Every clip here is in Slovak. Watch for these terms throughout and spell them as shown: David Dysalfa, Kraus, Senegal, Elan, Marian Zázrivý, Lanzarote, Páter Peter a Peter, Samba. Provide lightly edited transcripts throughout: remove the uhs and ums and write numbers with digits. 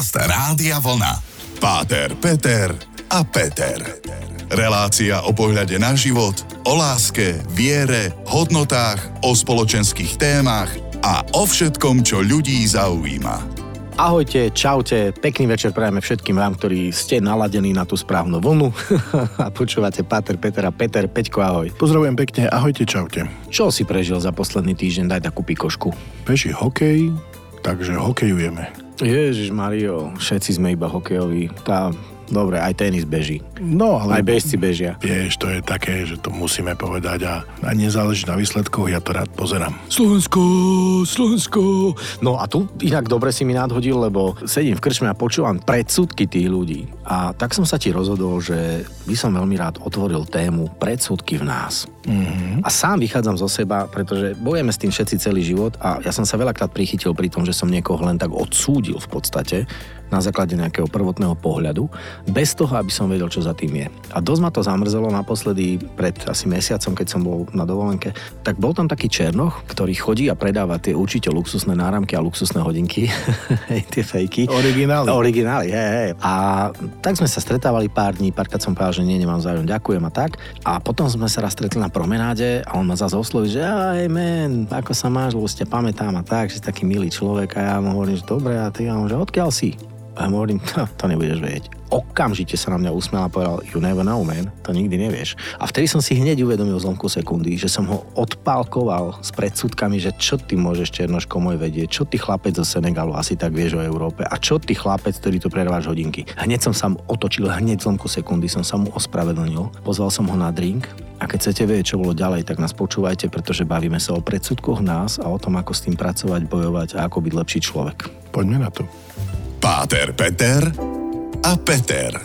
Podcast Rádia Vlna. Páter Peter a Peter. Relácia o pohľade na život, o láske, viere, hodnotách, o spoločenských témach a o všetkom, čo ľudí zaujíma. Ahojte, čaute, pekný večer prajeme všetkým vám, ktorí ste naladení na tú správnu vlnu a počúvate Páter Peter a Peter. Peťko, ahoj. Pozdravujem pekne, ahojte, čaute. Čo si prežil za posledný týždeň, daj takú pikošku. Peši hokej, takže hokejujeme. Ježiš Mario, všetci sme iba hokejoví, dobre, aj tenis beží. No, ale aj bežci bežia. Vieš, to je také, že to musíme povedať a nezáleží na výsledkoch, ja to rád pozerám. Slovensko! No a tu inak dobre si mi nadhodil, lebo sedím v krčme a počúvam predsudky tých ľudí. A tak som sa ti rozhodol, že by som veľmi rád otvoril tému predsudky v nás. Mm-hmm. A sám vychádzam zo seba, pretože bojujeme s tým všetci celý život a ja som sa veľakrát prichytil pri tom, že som niekoho len tak odsúdil v podstate na základe nejakého prvotného pohľadu, bez toho, aby som vedel, čo za tým je. A dosť ma to zamrzelo naposledy pred asi mesiacom, keď som bol na dovolenke. Tak bol tam taký Černoch, ktorý chodí a predáva tie určite luxusné náramky a luxusné hodinky. Tie fejky. Originály, hej. A tak sme sa stretávali pár dní, párkrát som povedal, že nemám záujem, ďakujem a tak. A potom sme sa raz stretli na promenáde a on ma zase osloví, že aj man, ako sa máš, lebo ste pamätám a tak, že si taký milý človek a ja mu hovorím, že dobre a ty, a on, že odkiaľ si? A ja hovorím, to nebudeš vedieť. Okamžite sa na mňa usmial a povedal, you never know, man, to nikdy nevieš. A vtedy som si hneď uvedomil v zlomku sekundy, že som ho odpálkoval s predsudkami, že čo ty môžeš, Černoško môj, vedieť, čo ty chlapec zo Senegalu asi tak vieš o Európe a čo ty chlapec, ktorý tu predávaš hodinky. Hneď som sa mu otočil, hneď v zlomku sekundy som sa mu ospravedlnil, pozval som ho na drink a keď chcete vedieť, čo bolo ďalej, tak nás počúvajte, pretože bavíme sa o predsudkoch nás a o tom, ako s tým pracovať, bojovať a ako byť lepší človek. Poďme na to. Páter Peter a Peter.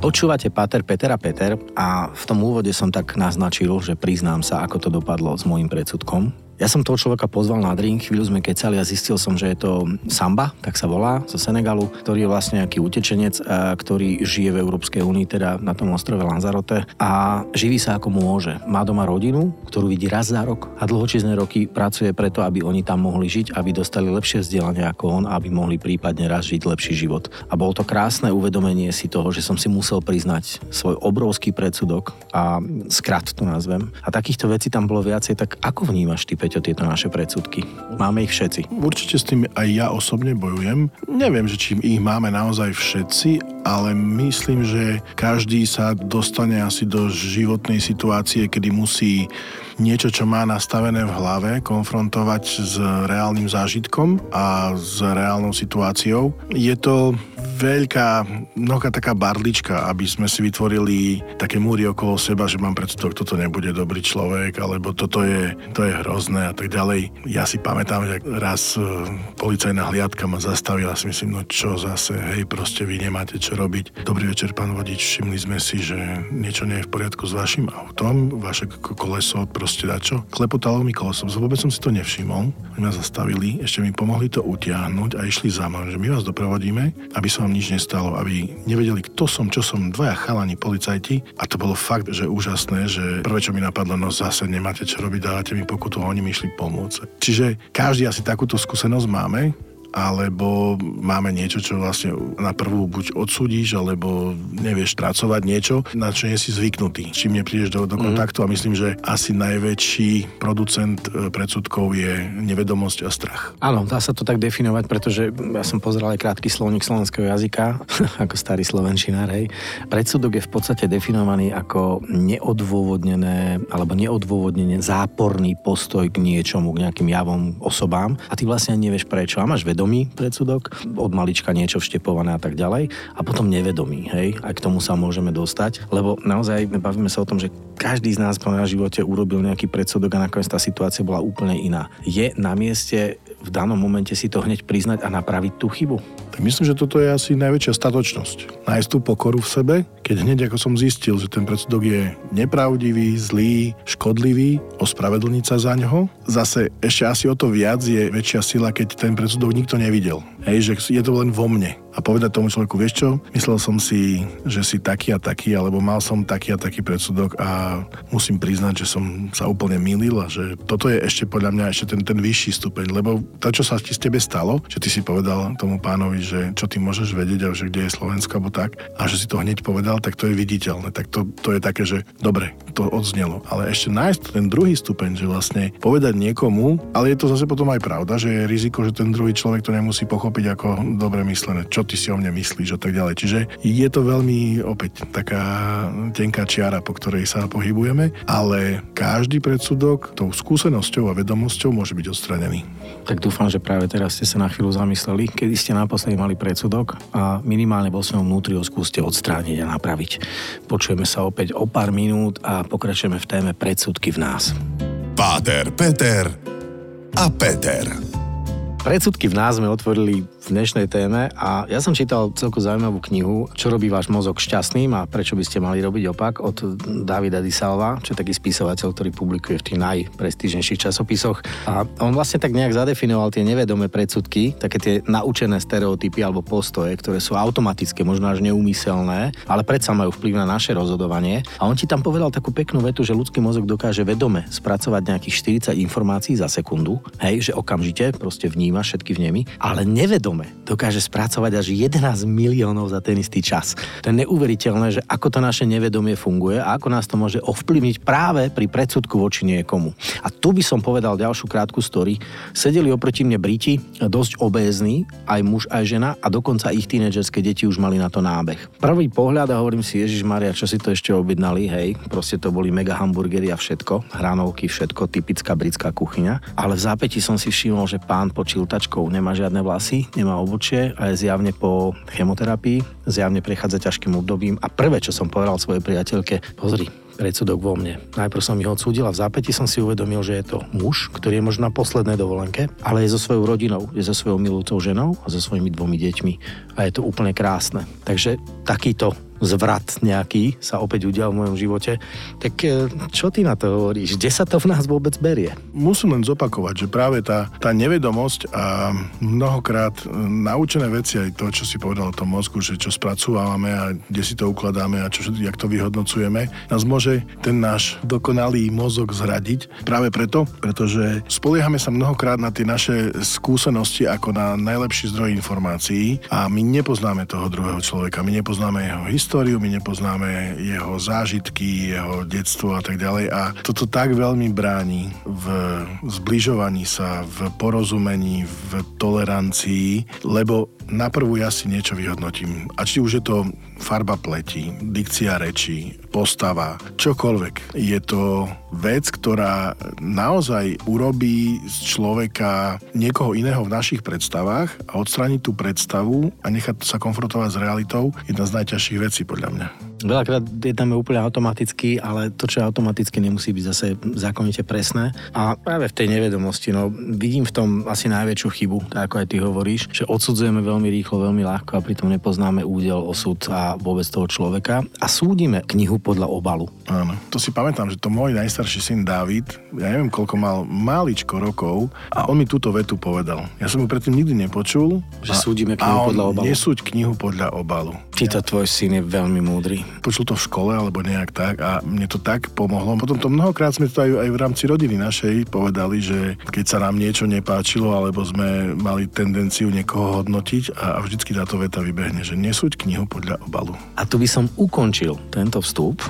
Počúvate Páter Peter a Peter a v tom úvode som tak naznačil, že priznám sa, ako to dopadlo s môjim predsudkom. Ja som toho človeka pozval na drink, chvíľu sme kecali a zistil som, že je to Samba, tak sa volá, zo Senegalu, ktorý je vlastne nejaký utečenec, ktorý žije v Európskej únii, teda na tom ostrove Lanzarote a živí sa ako môže. Má doma rodinu, ktorú vidí raz za rok a dlhočizné roky pracuje preto, aby oni tam mohli žiť, aby dostali lepšie vzdelanie ako on, aby mohli prípadne raz žiť lepší život. A bolo to krásne uvedomenie si toho, že som si musel priznať svoj obrovský predsudok a skrat to nazvem. A takýchto vecí tam bolo viacej, tak ako vnímaš ty, o tieto naše predsudky? Máme ich všetci. Určite s tým aj ja osobne bojujem. Neviem, že čím ich máme naozaj všetci, ale myslím, že každý sa dostane asi do životnej situácie, kedy musí niečo, čo má nastavené v hlave, konfrontovať s reálnym zážitkom a s reálnou situáciou. Je to veľká, mnohá taká barlička, aby sme si vytvorili také múry okolo seba, že mám predsudok, toto nebude dobrý človek, alebo toto je, to je hrozné a tak ďalej. Ja si pamätám, že raz policajná hliadka ma zastavila, si myslím, no čo zase, hej, proste vy nemáte čo robiť. Dobrý večer, pán vodič, všimli sme si, že niečo nie je v poriadku s vašim autom, vaše koleso, proste dačo. Klepotalo mi kolesom, vôbec som si to nevšimol. Oni ma zastavili, ešte mi pomohli to utiahnuť a išli za mnou, že my vás doprovodíme, aby sa vám nič nestalo, aby nevedeli, kto som, čo som, dvaja chalani policajti. A to bolo fakt, že úžasné, že prvé, čo mi napadlo, no zase nemáte čo robiť, dávate mi pokutu, oni mi išli pomôcť. Čiže každý asi takúto skúsenosť máme, alebo máme niečo, čo vlastne na prvú buď odsúdiš, alebo nevieš tracovať niečo, na čo nie si zvyknutý. Čím neprídeš do kontaktu a myslím, že asi najväčší producent predsudkov je nevedomosť a strach. Áno, dá sa to tak definovať, pretože ja som pozeral aj krátky slovník slovenského jazyka, ako starý slovenčinár, hej. Predsudok je v podstate definovaný ako neodôvodnené, alebo neodôvodnene záporný postoj k niečomu, k nejakým javom, osobám a ty vlastne nevieš prečo a máš vedomý predsudok, od malička niečo vštepované a tak ďalej a potom nevedomý, hej, aj k tomu sa môžeme dostať, lebo naozaj bavíme sa o tom, že každý z nás na živote urobil nejaký predsudok a nakoniec tá situácia bola úplne iná. Je na mieste v danom momente si to hneď priznať a napraviť tú chybu? Tak myslím, že toto je asi najväčšia statočnosť. Nájsť tú pokoru v sebe, keď hneď ako som zistil, že ten predsudok je nepravdivý, zlý, škodlivý, ospravedlniť sa za ňoho. Zase ešte asi o to viac je väčšia sila, keď ten predsudok nikto nevidel. Hej, že je to len vo mne. A povedať tomu človeku, vieš čo, myslel som si, že si taký a taký, alebo mal som taký a taký predsudok a musím priznať, že som sa úplne mýlil a že toto je ešte podľa mňa ešte ten vyšší stupeň, lebo to, čo sa ti z tebe stalo, že ty si povedal tomu pánovi, že čo ty môžeš vedieť a že kde je Slovensko alebo tak, a že si to hneď povedal, tak to je viditeľné. Tak to je také, že dobre, to odznelo. Ale ešte nájsť ten druhý stupeň, že vlastne povedať niekomu, ale je to zase potom aj pravda, že je riziko, že ten druhý človek to nemusí pochopiť ako dobre myslené, čo ty si o mne myslíš a tak ďalej. Čiže je to veľmi opäť taká tenká čiara, po ktorej sa pohybujeme, ale každý predsudok tou skúsenosťou a vedomosťou môže byť odstranený. Tak dúfam, že práve teraz ste sa na chvíľu zamysleli, kedy ste naposledy mali predsudok a minimálne vo svojom vnútri ho skúste odstrániť a napraviť. Počujeme sa opäť o pár minút a pokračujeme v téme predsudky v nás. Páter Peter a Peter. Predsudky v nás sme otvorili v dnešnej téme a ja som čítal celkom zaujímavú knihu Čo robí váš mozog šťastným a prečo by ste mali robiť opak od Davida Dysalfa, čo je taký spisovateľ, ktorý publikuje v tých najprestížnejších časopisoch. A on vlastne tak nejak zadefinoval tie nevedomé predsudky, také tie naučené stereotypy alebo postoje, ktoré sú automatické, možno až neúmyselné, ale predsa majú vplyv na naše rozhodovanie. A on ti tam povedal takú peknú vetu, že ľudský mozog dokáže vedome spracovať nejakých 40 informácií za sekundu, hej, že okamžite proste má všetky v nemi, ale nevedome dokáže spracovať až 11 miliónov za ten istý čas. To je neuveriteľné, že ako to naše nevedomie funguje a ako nás to môže ovplyvniť práve pri predsudku voči niekomu. A tu by som povedal ďalšiu krátku story. Sedeli oproti mne Briti, dosť obézní, aj muž, aj žena a dokonca ich tínedžerské deti už mali na to nábeh. Prvý pohľad a hovorím si, Ježišmaria, čo si to ešte objednali, hej, proste to boli mega hamburgery a všetko, hranolky, všetko, typická britská kuchyňa, ale v zápäti som si všimol, že pán tačkou, nemá žiadne vlasy, nemá obočie a je zjavne po chemoterapii, zjavne prechádza ťažkým obdobím a prvé, čo som povedal svojej priateľke, pozri, predsudok vo mne. Najprv som ich odsúdil a v zápäti som si uvedomil, že je to muž, ktorý je možno na poslednej dovolenke, ale je so svojou rodinou, je so svojou milujúcou ženou a so svojimi 2 deťmi a je to úplne krásne. Takže takýto zvrat nejaký sa opäť udial v mojom živote. Tak čo ty na to hovoríš? Kde sa to v nás vôbec berie? Musím len zopakovať, že práve tá nevedomosť a mnohokrát naučené veci, aj to, čo si povedal o tom mozgu, že čo spracúvame a kde si to ukladáme a čo, jak to vyhodnocujeme, nás môže ten náš dokonalý mozog zradiť. Práve preto, pretože spoliehame sa mnohokrát na tie naše skúsenosti ako na najlepší zdroj informácií a my nepoznáme toho druhého človeka, my nepoznáme jeho históriu, my nepoznáme jeho zážitky, jeho detstvo a tak ďalej a toto tak veľmi bráni v zbližovaní sa, v porozumení, v tolerancii, lebo naprvu ja si niečo vyhodnotím. A či už je to farba pleti, dikcia reči, postava, čokoľvek. Je to vec, ktorá naozaj urobí z človeka niekoho iného v našich predstavách a odstrániť tú predstavu a nechať sa konfrontovať s realitou je jedna z najťažších vecí podľa mňa. Veľakrát jednáme úplne automaticky, ale to, čo je automaticky, nemusí byť zase zákonite presné. A práve v tej nevedomosti, no vidím v tom asi najväčšiu chybu, tak ako aj ty hovoríš, že odsudzujeme veľmi rýchlo, veľmi ľahko a pritom nepoznáme údel, osud a vôbec toho človeka a súdime knihu podľa obalu. Áno, to si pamätám, že to môj najstarší syn David, ja neviem koľko mal, máličko rokov a on mi túto vetu povedal. Ja som ju predtým nikdy nepočul, že súdime knihu podľa obalu. Nesúď knihu podľa obalu. Čiže tvoj syn je veľmi múdry. Počul to v škole alebo nejak tak a mne to tak pomohlo. Potom to mnohokrát sme to aj v rámci rodiny našej povedali, že keď sa nám niečo nepáčilo alebo sme mali tendenciu niekoho hodnotiť a vždycky táto veta vybehne, že nesúď knihu podľa obalu. A tu by som ukončil tento vstup.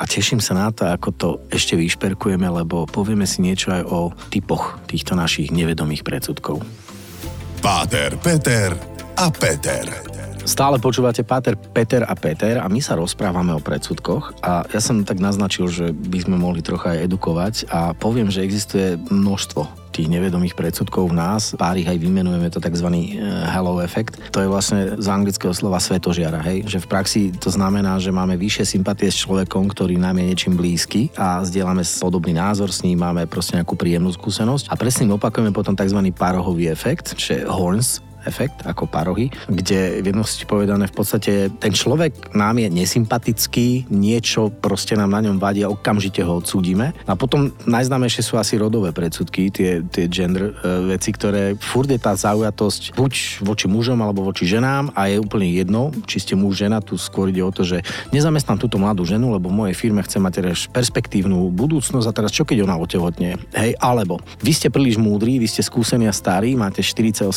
A teším sa na to, ako to ešte vyšperkujeme, lebo povieme si niečo aj o typoch týchto našich nevedomých predsudkov. Páter, Peter a Peter. Stále počúvate Páter Peter a Peter a my sa rozprávame o predsudkoch a ja som tak naznačil, že by sme mohli trocha aj edukovať a poviem, že existuje množstvo tých nevedomých predsudkov v nás. Pár ich aj vymenujeme, to takzvaný halo efekt. To je vlastne z anglického slova svetožiara, hej? Že v praxi to znamená, že máme vyššie sympatie s človekom, ktorý nám je niečím blízky a zdieľame podobný názor s ním, máme proste nejakú príjemnú skúsenosť. A presne opakujeme potom takzvaný parohový efekt, že horns efekt ako parohy, kde v jednosti povedané v podstate ten človek nám je nesympatický, niečo proste nám na ňom vadí a okamžite ho odsúdime. A potom najznámejšie sú asi rodové predsudky, tie gender veci, ktoré furt je tá zaujatosť buď voči mužom alebo voči ženám a je úplne jedno, či ste muž, žena, tu skôr ide o to, že nezamestnám túto mladú ženu, lebo v mojej firme chcem mať teraz perspektívnu budúcnosť a teraz čo keď ona otehotne, hej, alebo vy ste príliš múdri, vy ste skúsení a starí, máte 48-50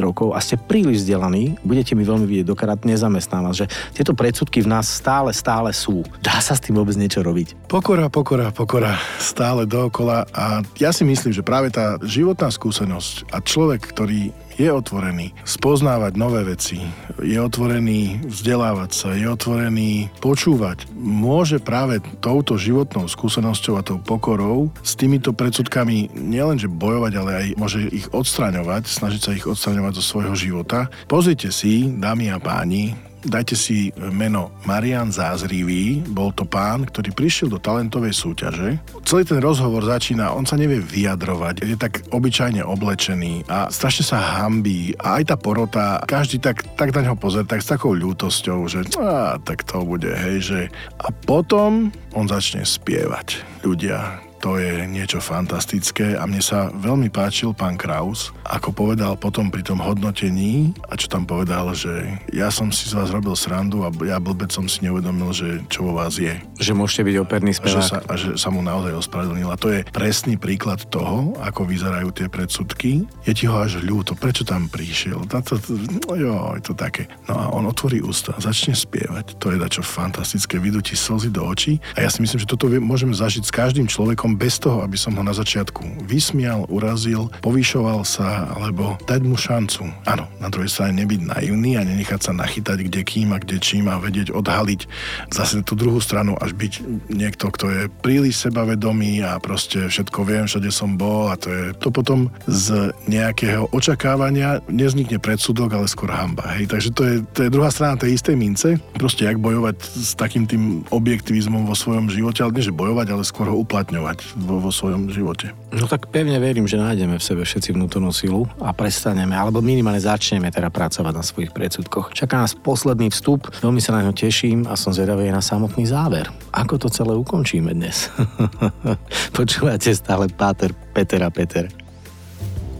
rokov a ste príliš vzdelaní, budete mi veľmi vidieť do karát, nezamestnám vás, že tieto predsudky v nás stále sú. Dá sa s tým vôbec niečo robiť? Pokora, stále dookola a ja si myslím, že práve tá životná skúsenosť a človek, ktorý je otvorený spoznávať nové veci, je otvorený vzdelávať sa, je otvorený počúvať. Môže práve touto životnou skúsenosťou a tou pokorou s týmito predsudkami nielenže bojovať, ale aj môže ich odstraňovať, snažiť sa ich odstraňovať zo svojho života. Pozrite si, dámy a páni, dajte si meno Marian Zázrivý, bol to pán, ktorý prišiel do talentovej súťaže. Celý ten rozhovor začína, on sa nevie vyjadrovať, je tak obyčajne oblečený a strašne sa hanbí a aj tá porota, každý tak na ňo pozrie, tak s takou ľútosťou, že tak to bude, hej, že... A potom on začne spievať. Ľudia... To je niečo fantastické a mne sa veľmi páčil pán Kraus, ako povedal potom pri tom hodnotení a čo tam povedal, že ja som si z vás robil srandu a ja blbec som si neuvedomil, že čo vo vás je. Že môžete byť operný spevák. A že sa mu naozaj ospravedlnil. A to je presný príklad toho, ako vyzerajú tie predsudky. Je ti ho až ľúto, prečo tam prišiel? To také. No a on otvorí ústa, začne spievať. To je dačo fantastické, vidú ti slzy do očí a ja si myslím, že toto môžeme zažiť s každým človekom bez toho, aby som ho na začiatku vysmial, urazil, povýšoval sa, alebo dať mu šancu. Áno, na druhej strane nebyť naivný a nenechať sa nachytať kde kým a kde čím a vedieť odhaliť zase tú druhú stranu, až byť niekto, kto je príliš sebavedomý a proste všetko viem, všade som bol a to je... To potom z nejakého očakávania nevznikne predsudok, ale skôr hanba. Hej, takže to je druhá strana tej istej mince. Proste jak bojovať s takým tým objektivizmom vo svojom živote, ale nie že bojovať, ale skôr ho uplatňovať vo svojom živote. No tak pevne verím, že nájdeme v sebe všetci vnútornú silu a prestaneme, alebo minimálne začneme teda pracovať na svojich predsudkoch. Čaká nás posledný vstup, veľmi sa na ňo teším a som zvedavý na samotný záver. Ako to celé ukončíme dnes? Počúvate stále Páter Peter a Peter.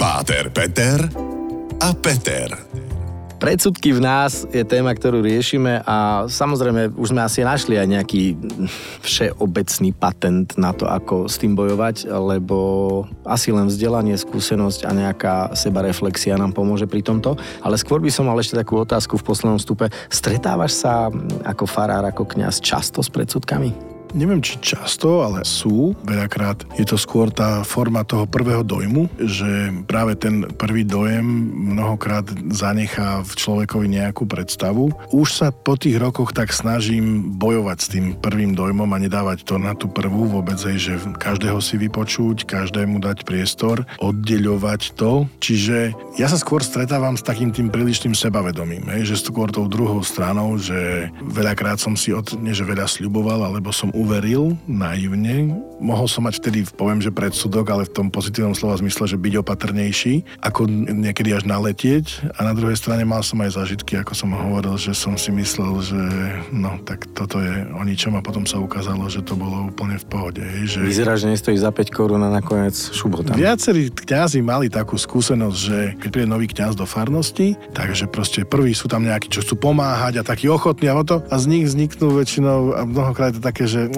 Páter Peter a Peter. Predsudky v nás je téma, ktorú riešime a samozrejme už sme asi našli aj nejaký všeobecný patent na to, ako s tým bojovať, lebo asi len vzdelanie, skúsenosť a nejaká sebareflexia nám pomôže pri tomto. Ale skôr by som mal ešte takú otázku v poslednom vstupe. Stretávaš sa ako farár, ako kňaz často s predsudkami? Neviem, či často, ale sú. Veľakrát je to skôr tá forma toho prvého dojmu, že práve ten prvý dojem mnohokrát zanechá v človekovi nejakú predstavu. Už sa po tých rokoch tak snažím bojovať s tým prvým dojmom a nedávať to na tú prvú vôbec, že každého si vypočuť, každému dať priestor, oddeľovať to. Čiže ja sa skôr stretávam s takým tým prílišným sebavedomím, že skôr tou druhou stranou, že veľakrát som si nie že veľa sľuboval, alebo som uveril naivne. Mohol som mať vtedy, poviem, že predsudok, ale v tom pozitívnom slova zmysle, že byť opatrnejší, ako niekedy až naletieť. A na druhej strane mal som aj zážitky, ako som hovoril, že som si myslel, že no, tak toto je o ničom a potom sa ukázalo, že to bolo úplne v pohode. Že... Vyzerá, že nestojí za 5 korún a nakoniec šubota. Viacerí kňazi mali takú skúsenosť, že keď príde nový kňaz do farnosti, takže proste prví sú tam nejakí, čo chcú pomáhať a takí ochotní a z nich vzniknú väčšinou a mnohokrát je také, že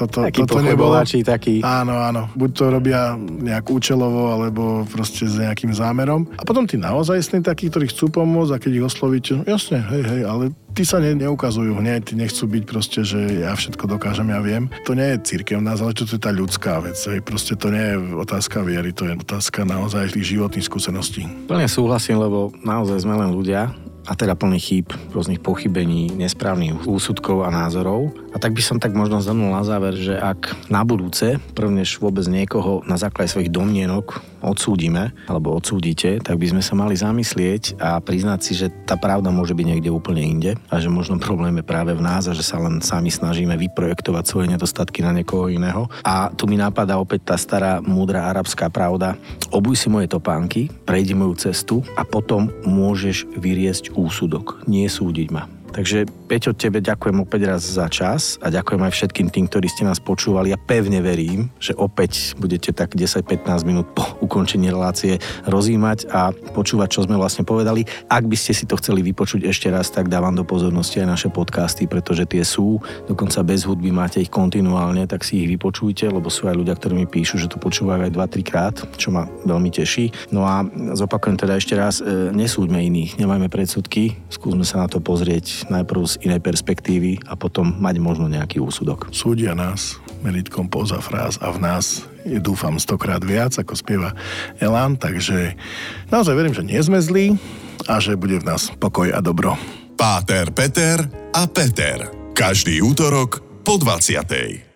toto nebolo. Taký. Áno. Buď to robia nejak účelovo, alebo proste s nejakým zámerom. A potom tí naozajstní takí, ktorí chcú pomôcť a keď ich oslovíte, jasne, hej, ale tí sa neukazujú hneď, tí nechcú byť proste, že ja všetko dokážem, ja viem. To nie je cirkevná záležitosť, to je tá ľudská vec. Hej. Proste to nie je otázka viery, to je otázka naozaj tých životných skúseností. Plne súhlasím, lebo naozaj sme len ľudia. A teda plný chýb, rôznych pochybení, nesprávnych úsudkov a názorov. A tak by som tak možno zhrnul na záver, že ak na budúce prvnež vôbec niekoho na základe svojich domnienok odsúdime alebo odsúdite, tak by sme sa mali zamyslieť a priznať si, že tá pravda môže byť niekde úplne inde a že možno problém je práve v nás a že sa len sami snažíme vyprojektovať svoje nedostatky na niekoho iného. A tu mi napadá opäť tá stará múdra arabská pravda: obuj si moje topánky, prejdi moju cestu a potom môžeš vyriesť úsudok, nie súdiť ma. Takže Peťo, tebe ďakujem opäť raz za čas a ďakujem aj všetkým tým, ktorí ste nás počúvali. Ja pevne verím, že opäť budete tak 10-15 minút po ukončení relácie rozímať a počúvať, čo sme vlastne povedali. Ak by ste si to chceli vypočuť ešte raz, tak dávam do pozornosti aj naše podcasty, pretože tie sú, dokonca bez hudby máte ich kontinuálne, tak si ich vypočujte, lebo sú aj ľudia, ktorí mi píšu, že to počúvajú aj 2-3 krát, čo ma veľmi teší. No a zopakujem teda ešte raz, nesúďme iných, nemajme predsudky, skúsme sa na to pozrieť najprv z inej perspektívy a potom mať možno nejaký úsudok. Súdia nás meritkom póza fráz a v nás je, dúfam, 100-krát viac, ako spieva Elan, takže naozaj verím, že nie sme zlí a že bude v nás pokoj a dobro. Páter, Peter a Peter. Každý útorok po 20:00.